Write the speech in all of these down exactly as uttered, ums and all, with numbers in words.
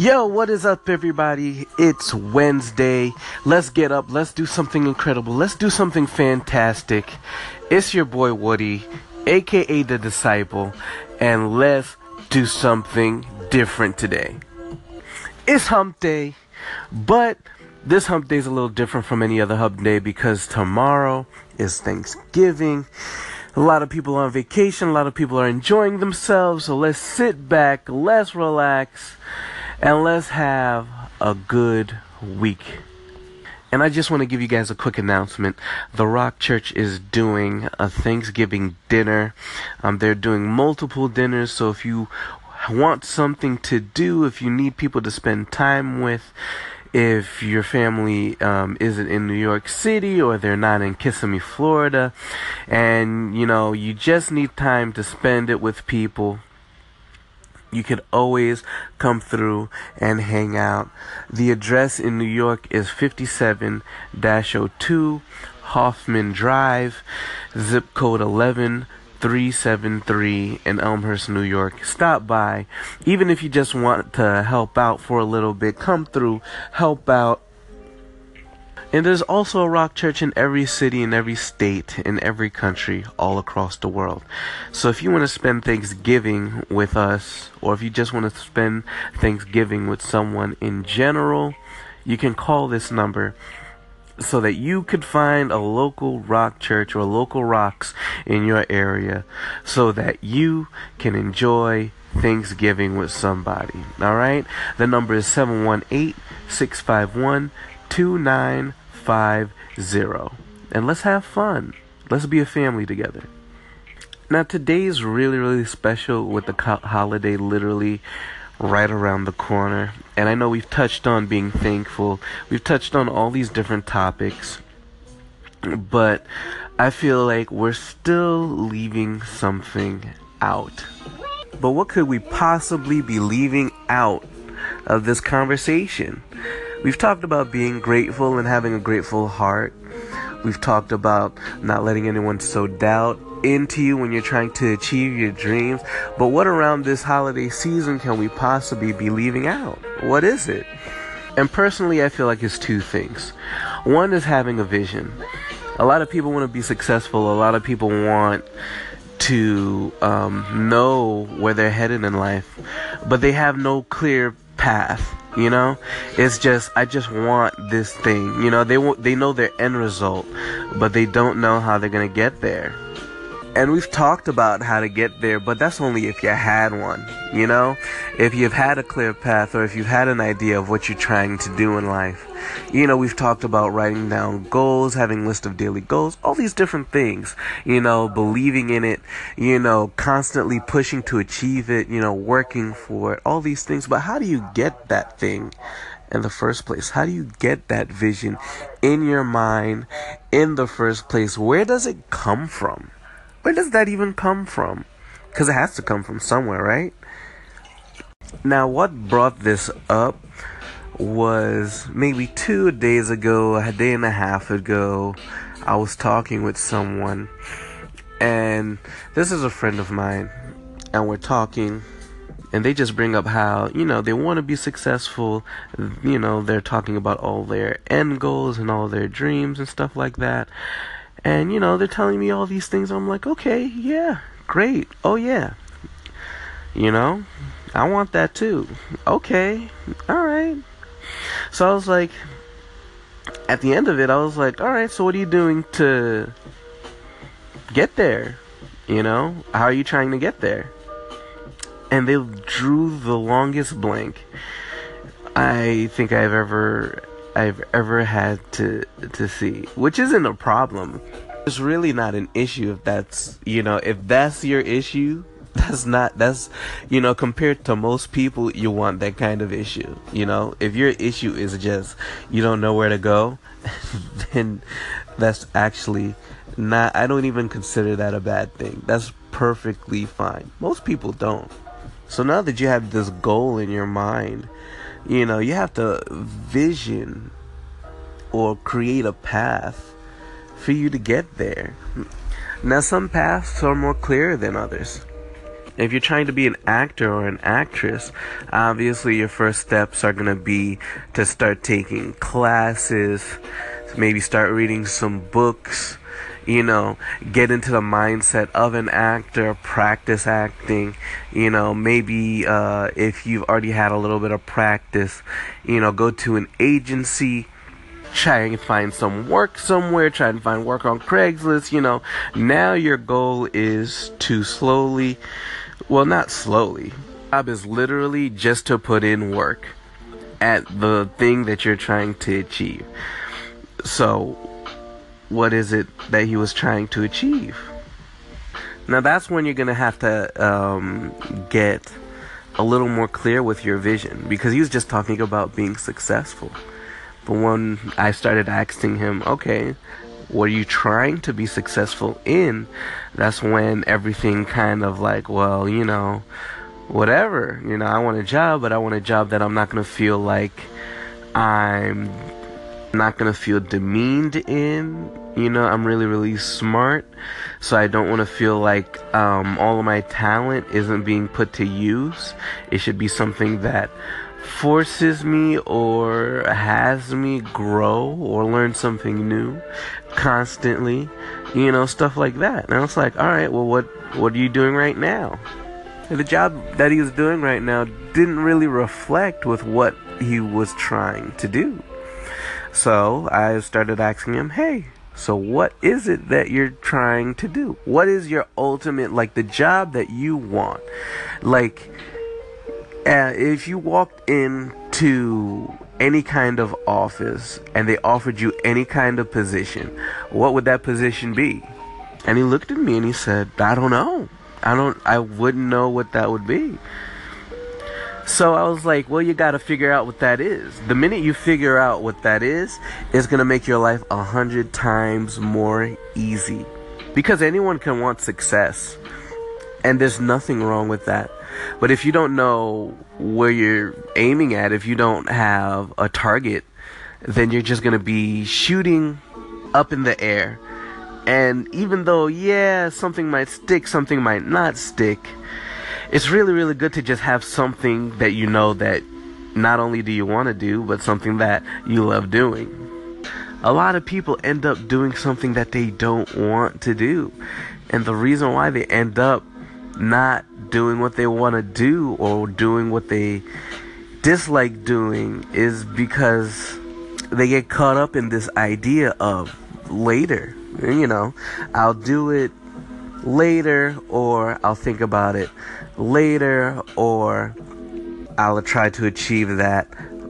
Yo, what is up, everybody? It's Wednesday. Let's get up. Let's do something incredible. Let's do something fantastic. It's your boy Woody, aka The Disciple, and let's do something different today. It's hump day, but this hump day is a little different from any other hump day because tomorrow is Thanksgiving. A lot of people are on vacation. A lot of people are enjoying themselves. So let's sit back, let's relax, and let's have a good week. And I just want to give you guys a quick announcement. The Rock Church is doing a Thanksgiving dinner. Um, they're doing multiple dinners. So if you want something to do, if you need people to spend time with, if your family um, isn't in New York City or they're not in Kissimmee, Florida, and you know you just need time to spend it with people, you could always come through and hang out. The address in New York is fifty-seven oh two Hoffman Drive, zip code eleven three seven three in Elmhurst, New York. Stop by. Even if you just want to help out for a little bit, come through, help out. And there's also a Rock Church in every city, in every state, in every country, all across the world. So if you want to spend Thanksgiving with us, or if you just want to spend Thanksgiving with someone in general, you can call this number, so that you could find a local Rock Church or local rocks in your area, so that you can enjoy Thanksgiving with somebody. All right? The number is seven one eight, six five one, two nine five zero. And let's have fun. Let's be a family together. Now, today's really, really special with the holiday literally right around the corner. And I know we've touched on being thankful. We've touched on all these different topics. But I feel like we're still leaving something out. But what could we possibly be leaving out of this conversation? We've talked about being grateful and having a grateful heart. We've talked about not letting anyone sow doubt into you when you're trying to achieve your dreams. But what around this holiday season can we possibly be leaving out? What is it? And personally, I feel like it's two things. One is having a vision. A lot of people want to be successful. A lot of people want to um, know where they're headed in life, but they have no clear path. You know, it's just, I just want this thing. You know, they won't, they know their end result, but they don't know how they're going to get there. And we've talked about how to get there, but that's only if you had one, you know? If you've had a clear path or if you've had an idea of what you're trying to do in life. You know, we've talked about writing down goals, having a list of daily goals, all these different things. You know, believing in it, you know, constantly pushing to achieve it, you know, working for it, all these things. But how do you get that thing in the first place? How do you get that vision in your mind in the first place? Where does it come from? Where does that even come from? Because it has to come from somewhere, right? Now, what brought this up was maybe two days ago, a day and a half ago, I was talking with someone. And this is a friend of mine. And we're talking. And they just bring up how, you know, they want to be successful. You know, they're talking about all their end goals and all their dreams and stuff like that. And, you know, they're telling me all these things. I'm like, okay, yeah, great. Oh, yeah. You know, I want that too. Okay. All right. So I was like, at the end of it, I was like, all right, so what are you doing to get there? You know, how are you trying to get there? And they drew the longest blank I think I've ever I've ever had to to see, which isn't a problem. It's really not an issue if that's, you know, if that's your issue. That's not, that's, you know, compared to most people, you want that kind of issue. You know, if your issue is just you don't know where to go, then that's actually not, I don't even consider that a bad thing. That's perfectly fine. Most people don't. So now that you have this goal in your mind, you know, you have to vision or create a path for you to get there. Now, some paths are more clear than others. If you're trying to be an actor or an actress, obviously your first steps are going to be to start taking classes, maybe start reading some books, you know, get into the mindset of an actor, practice acting, you know, maybe uh, if you've already had a little bit of practice, you know, go to an agency, try and find some work somewhere, try and find work on Craigslist, you know. Now your goal is to slowly, well, not slowly, job is literally just to put in work at the thing that you're trying to achieve. So what is it that he was trying to achieve? Now that's when you're going to have to um, get a little more clear with your vision, because he was just talking about being successful. But when I started asking him, okay, what are you trying to be successful in? That's when everything kind of like, well, you know, whatever. You know, I want a job, but I want a job that I'm not going to feel like I'm not going to feel demeaned in. You know, I'm really, really smart, so I don't want to feel like um, all of my talent isn't being put to use. It should be something that forces me or has me grow or learn something new constantly, you know, stuff like that. And I was like, all right, well, what, what are you doing right now? And the job that he was doing right now didn't really reflect with what he was trying to do. So I started asking him, hey, so what is it that you're trying to do? What is your ultimate, like, the job that you want? Like, uh, if you walked into any kind of office and they offered you any kind of position, what would that position be? And he looked at me and he said, I don't know. I don't, I wouldn't know what that would be. So I was like, well, you got to figure out what that is. The minute you figure out what that is, it's going to make your life a hundred times more easy. Because anyone can want success, and there's nothing wrong with that. But if you don't know where you're aiming at, if you don't have a target, then you're just going to be shooting up in the air. And even though, yeah, something might stick, something might not stick, it's really, really good to just have something that you know that not only do you want to do, but something that you love doing. A lot of people end up doing something that they don't want to do. And the reason why they end up not doing what they want to do or doing what they dislike doing is because they get caught up in this idea of later. You know, I'll do it later, or I'll think about it later, or I'll try to achieve that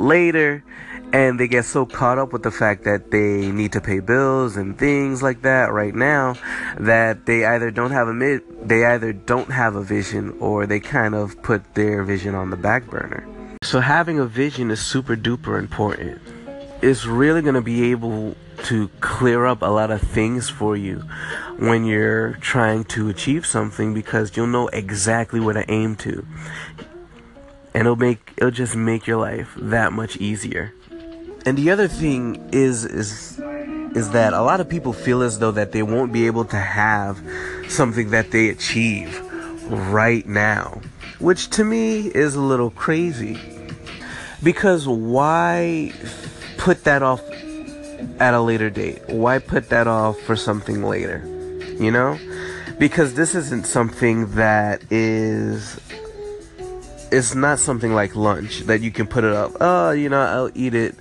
later. And they get so caught up with the fact that they need to pay bills and things like that right now that they either don't have a mid they either don't have a vision, or they kind of put their vision on the back burner. So having a vision is super duper important. It's really going to be able to clear up a lot of things for you when you're trying to achieve something, because you'll know exactly what to aim to, and it'll make it'll just make your life that much easier. And the other thing is is is that a lot of people feel as though that they won't be able to have something that they achieve right now, which to me is a little crazy, because why put that off at a later date? Why put that off for something later? You know, because this isn't something that is, it's not something like lunch that you can put it up. Oh, you know, I'll eat it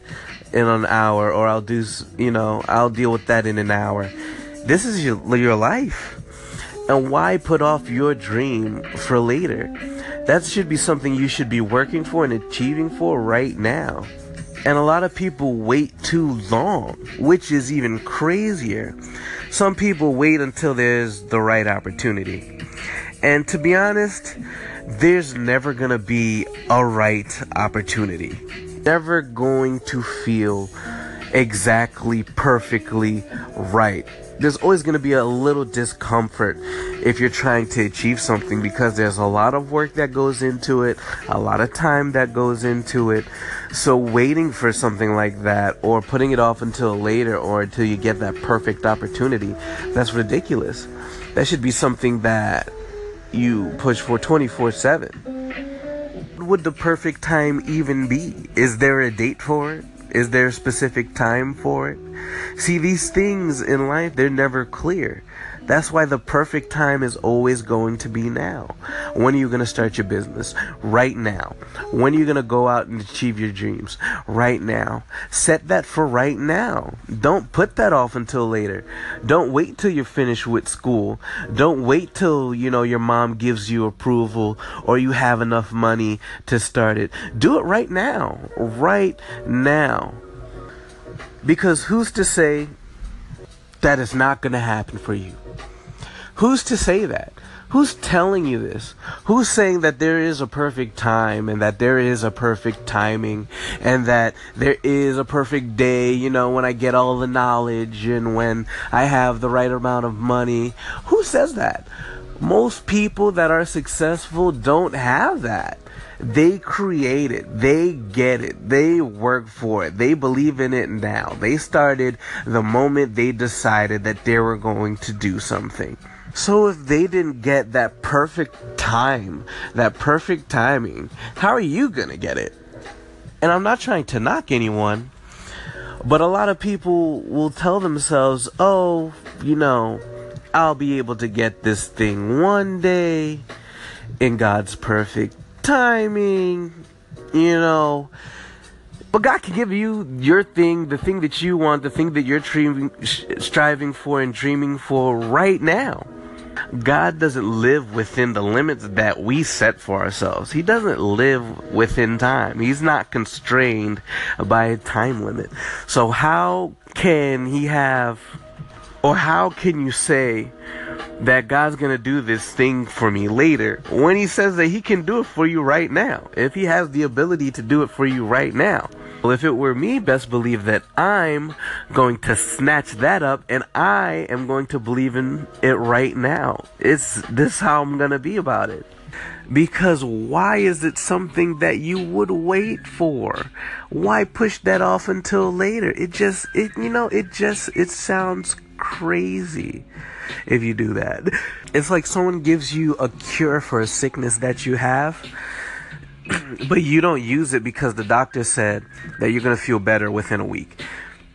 in an hour, or I'll do, you know, I'll deal with that in an hour. This is your, your life. And why put off your dream for later? That should be something you should be working for and achieving for right now. And a lot of people wait too long, which is even crazier. Some people wait until there's the right opportunity. And to be honest, there's never going to be a right opportunity. Never going to feel exactly perfectly right. There's always going to be a little discomfort if you're trying to achieve something, because there's a lot of work that goes into it, a lot of time that goes into it. So waiting for something like that, or putting it off until later, or until you get that perfect opportunity, that's ridiculous. That should be something that you push for twenty-four seven. What would the perfect time even be? Is there a date for it? Is there a specific time for it? See, these things in life, they're never clear. That's why the perfect time is always going to be now. When are you going to start your business? Right now. When are you going to go out and achieve your dreams? Right now. Set that for right now. Don't put that off until later. Don't wait till you're finished with school. Don't wait till, you know, your mom gives you approval or you have enough money to start it. Do it right now. Right now. Because who's to say that it's not going to happen for you? Who's to say that? Who's telling you this? Who's saying that there is a perfect time and that there is a perfect timing and that there is a perfect day, you know, when I get all the knowledge and when I have the right amount of money? Who says that? Most people that are successful don't have that. They create it. They get it. They work for it. They believe in it now. They started the moment they decided that they were going to do something. So if they didn't get that perfect time, that perfect timing, how are you going to get it? And I'm not trying to knock anyone, but a lot of people will tell themselves, oh, you know, I'll be able to get this thing one day in God's perfect timing, you know. But God can give you your thing, the thing that you want, the thing that you're dreaming, striving for and dreaming for right now. God doesn't live within the limits that we set for ourselves. He doesn't live within time. He's not constrained by a time limit. So how can he have, or how can you say that God's going to do this thing for me later when he says that he can do it for you right now? If he has the ability to do it for you right now. Well, if it were me, best believe that I'm going to snatch that up and I am going to believe in it right now. It's this how I'm going to be about it. Because why is it something that you would wait for? Why push that off until later? It just, it you know, it just, it sounds crazy if you do that. It's like someone gives you a cure for a sickness that you have, but you don't use it because the doctor said that you're going to feel better within a week.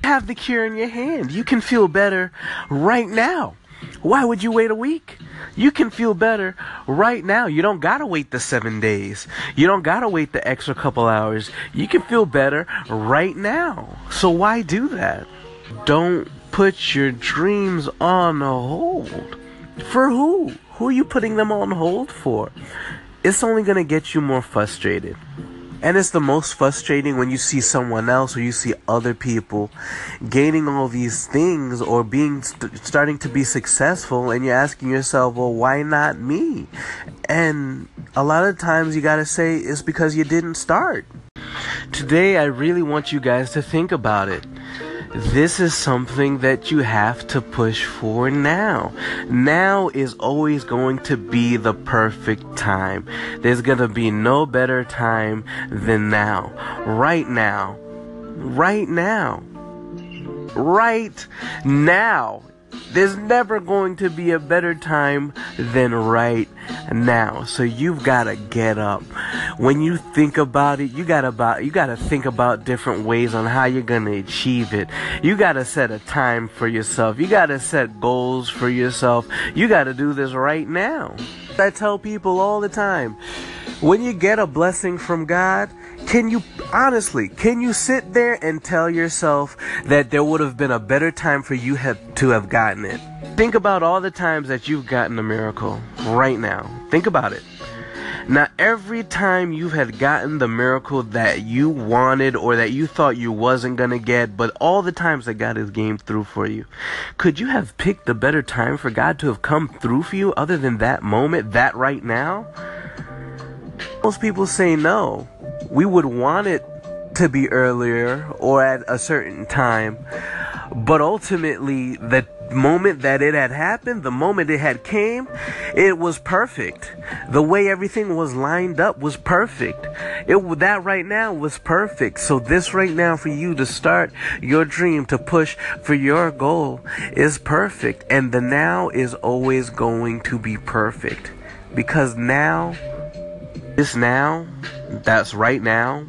You have the cure in your hand. You can feel better right now. Why would you wait a week? You can feel better right now. You don't gotta wait the seven days. You don't gotta wait the extra couple hours. You can feel better right now. So why do that? Don't put your dreams on hold. For who? Who are you putting them on hold for? It's only gonna get you more frustrated. And it's the most frustrating when you see someone else or you see other people gaining all these things or being st- starting to be successful, and you're asking yourself, well, why not me? And a lot of times you gotta say it's because you didn't start. Today, I really want you guys to think about it. This is something that you have to push for now. Now is always going to be the perfect time. There's going to be no better time than now. Right now. Right now. Right now. There's never going to be a better time than right now. So you've got to get up. When you think about it, you got about you got to think about different ways on how you're going to achieve it. You got to set a time for yourself. You got to set goals for yourself. You got to do this right now. I tell people all the time, when you get a blessing from God, can you honestly, can you sit there and tell yourself that there would have been a better time for you have, to have gotten it? Think about all the times that you've gotten a miracle right now. Think about it. Now, every time you had gotten the miracle that you wanted or that you thought you wasn't going to get, but all the times that God has came through for you, could you have picked a better time for God to have come through for you other than that moment, that right now? Most people say no. We would want it to be earlier or at a certain time, but ultimately the moment that it had happened, the moment it had came, it was perfect. The way everything was lined up was perfect. It that right now was perfect. So this right now for you to start your dream, to push for your goal, is perfect. And the now is always going to be perfect. Because now, this now, that's right now,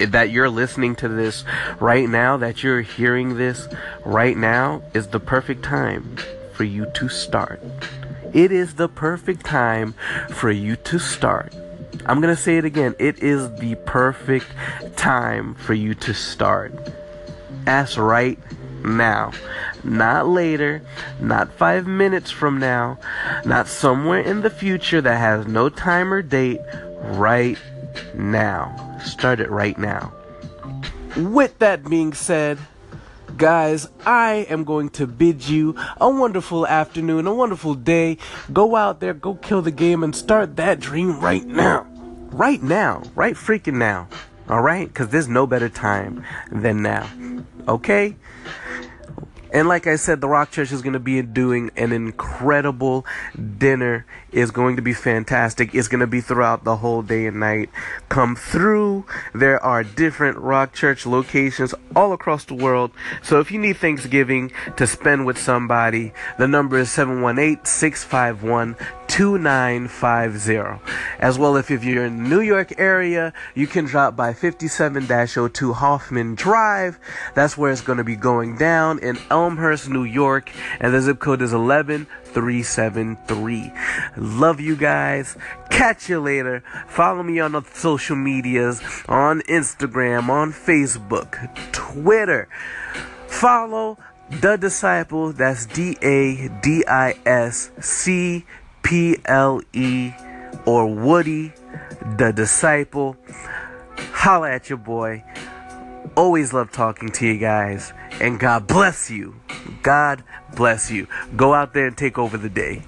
that you're listening to this right now, that you're hearing this right now, is the perfect time for you to start. It is the perfect time for you to start. I'm going to say it again. It is the perfect time for you to start. That's right now. Not later, not five minutes from now, not somewhere in the future that has no time or date. Right now. Start it right now. With that being said, guys, I am going to bid you a wonderful afternoon, a wonderful day. Go out there, go kill the game, and start that dream right now. Right now. Right freaking now. All right? Because there's no better time than now. Okay? And like I said, The Rock Church is going to be doing an incredible dinner. It's going to be fantastic. It's going to be throughout the whole day and night. Come through. There are different Rock Church locations all across the world. So if you need Thanksgiving to spend with somebody, the number is seven one eight, six five one, two nine five zero. As well, if, if you're in the New York area, you can drop by fifty-seven oh two Hoffman Drive. That's where it's going to be going down in Elmhurst, New York, and the zip code is one one three seven three. Love you guys. Catch you later. Follow me on the social medias, on Instagram, on Facebook, Twitter. Follow The Disciple. That's D A D I S C P L E, or Woody The Disciple. Holla at your boy. Always love talking to you guys. And God bless you. God bless you. Go out there and take over the day.